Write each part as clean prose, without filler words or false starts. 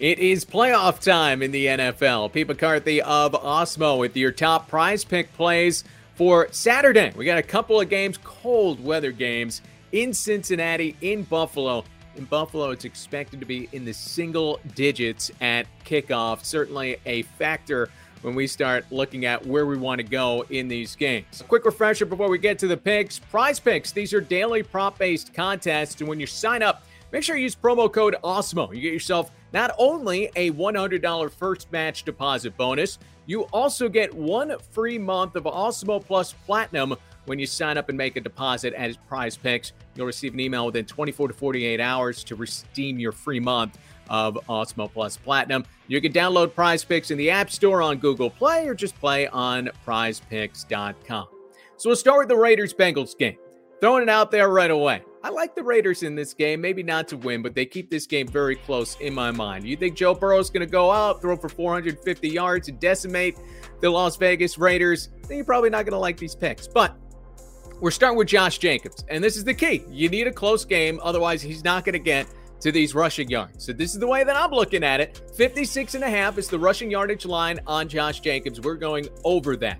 It is playoff time in the NFL. Pete McCarthy of Osmo with your top prize pick plays for Saturday. We got a couple of games, cold weather games in Cincinnati, in Buffalo. In Buffalo, it's expected to be in the single digits at kickoff. Certainly a factor when we start looking at where we want to go in these games. A quick refresher before we get to the picks. PrizePicks, these are daily prop-based contests, and when you sign up, make sure you use promo code OSMO. You get yourself not only a $100 first match deposit bonus, you also get 1 free month of Osmo Plus Platinum when you sign up and make a deposit at PrizePicks. You'll receive an email within 24 to 48 hours to redeem your free month of Osmo Plus Platinum. You can download PrizePicks in the App Store, on Google Play, or just play on prizepicks.com. So we'll start with the Raiders-Bengals game. Throwing it out there right away. I like the Raiders in this game, maybe not to win, but they keep this game very close in my mind. You think Joe Burrow is going to go out, throw for 450 yards and decimate the Las Vegas Raiders? Then you're probably not going to like these picks. But we're starting with Josh Jacobs, and this is the key. You need a close game, otherwise he's not going to get to these rushing yards. So this is the way that I'm looking at it. 56.5 is the rushing yardage line on Josh Jacobs. We're going over that.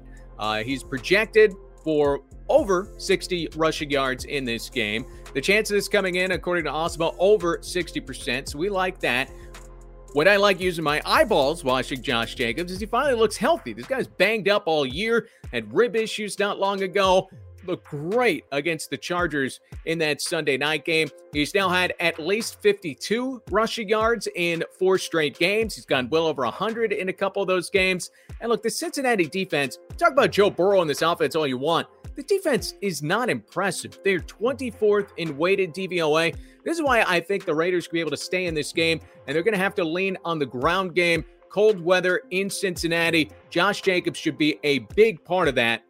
He's projected for over 60 rushing yards in this game. The chance of this coming in, according to Osmo, over 60%, so we like that. What I like using my eyeballs watching Josh Jacobs is he finally looks healthy. This guy's banged up all year, had rib issues not long ago, looked great against the Chargers in that Sunday night game. He's now had at least 52 rushing yards in 4 straight games. He's gone well over 100 in a couple of those games. And look, the Cincinnati defense, talk about Joe Burrow in this offense all you want. The defense is not impressive. They're 24th in weighted DVOA. This is why I think the Raiders can be able to stay in this game, and they're going to have to lean on the ground game. Cold weather in Cincinnati. Josh Jacobs should be a big part of that.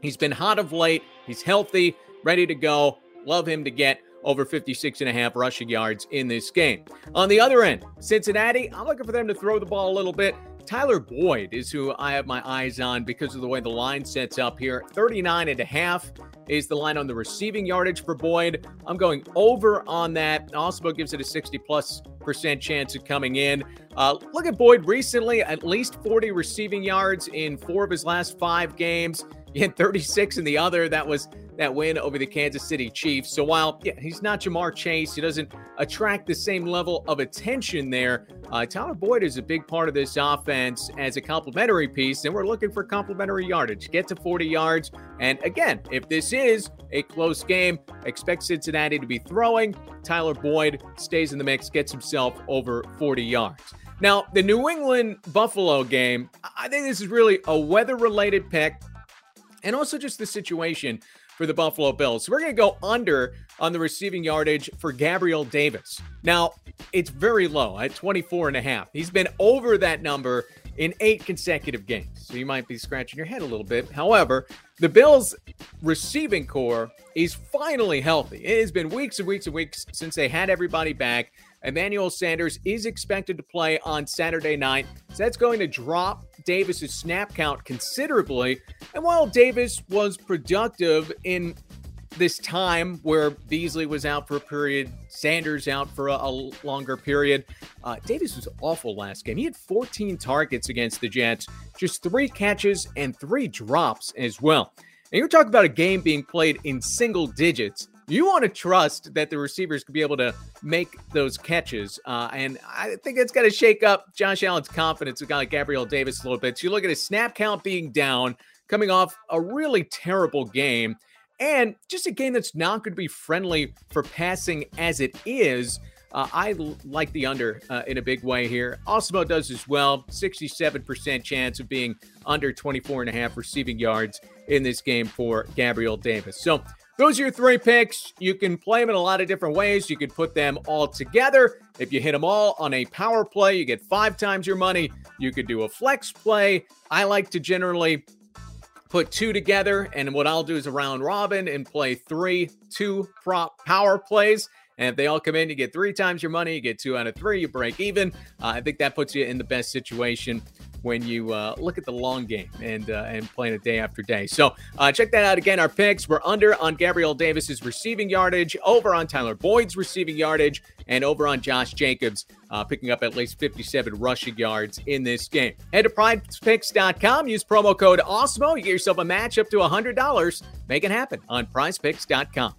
He's been hot of late. He's healthy, ready to go. Love him to get over 56.5 rushing yards in this game. On the other end, Cincinnati, I'm looking for them to throw the ball a little bit. Tyler Boyd is who I have my eyes on because of the way the line sets up here. 39.5 is the line on the receiving yardage for Boyd. I'm going over on that. Osmo gives it a 60+% chance of coming in. Look at Boyd recently, at least 40 receiving yards in 4 of his last 5 games. He had 36 in the other. That was that win over the Kansas City Chiefs. So while he's not Jamar Chase, he doesn't attract the same level of attention there. Tyler Boyd is a big part of this offense as a complimentary piece, and we're looking for complimentary yardage. Get to 40 yards. And again, if this is a close game, expect Cincinnati to be throwing. Tyler Boyd stays in the mix, gets himself over 40 yards. Now, the New England-Buffalo game, I think this is really a weather-related pick, and also just the situation for the Buffalo Bills. So we're going to go under on the receiving yardage for Gabriel Davis. Now, it's very low at 24.5. He's been over that number in 8 consecutive games. So you might be scratching your head a little bit. However, the Bills' receiving core is finally healthy. It has been weeks and weeks and weeks since they had everybody back. Emmanuel Sanders is expected to play on Saturday night, so that's going to drop Davis's snap count considerably. And while Davis was productive in this time where Beasley was out for a period, Sanders out for a longer period, Davis was awful last game. He had 14 targets against the Jets, just 3 catches and 3 drops as well. And you're talking about a game being played in single digits. You want to trust that the receivers could be able to make those catches. And I think it's going to shake up Josh Allen's confidence with a guy like Gabriel Davis a little bit. So you look at his snap count being down, coming off a really terrible game, and just a game that's not going to be friendly for passing as it is. I like the under in a big way here. Osmo does as well. 67% chance of being under 24.5 receiving yards in this game for Gabriel Davis. So those are your 3 picks. You can play them in a lot of different ways. You can put them all together. If you hit them all on a power play, you get 5 times your money. You could do a flex play. I like to generally put 2 together, and what I'll do is a round robin and play 3 2-prop power plays. And if they all come in, you get 3 times your money. You get 2 out of 3. You break even. I think that puts you in the best situation when you look at the long game and playing it day after day. So check that out again. Our picks: we're under on Gabriel Davis's receiving yardage, over on Tyler Boyd's receiving yardage, and over on Josh Jacobs, picking up at least 57 rushing yards in this game. Head to PrizePicks.com, use promo code Osmo, you get yourself a match up to $100. Make it happen on PrizePicks.com.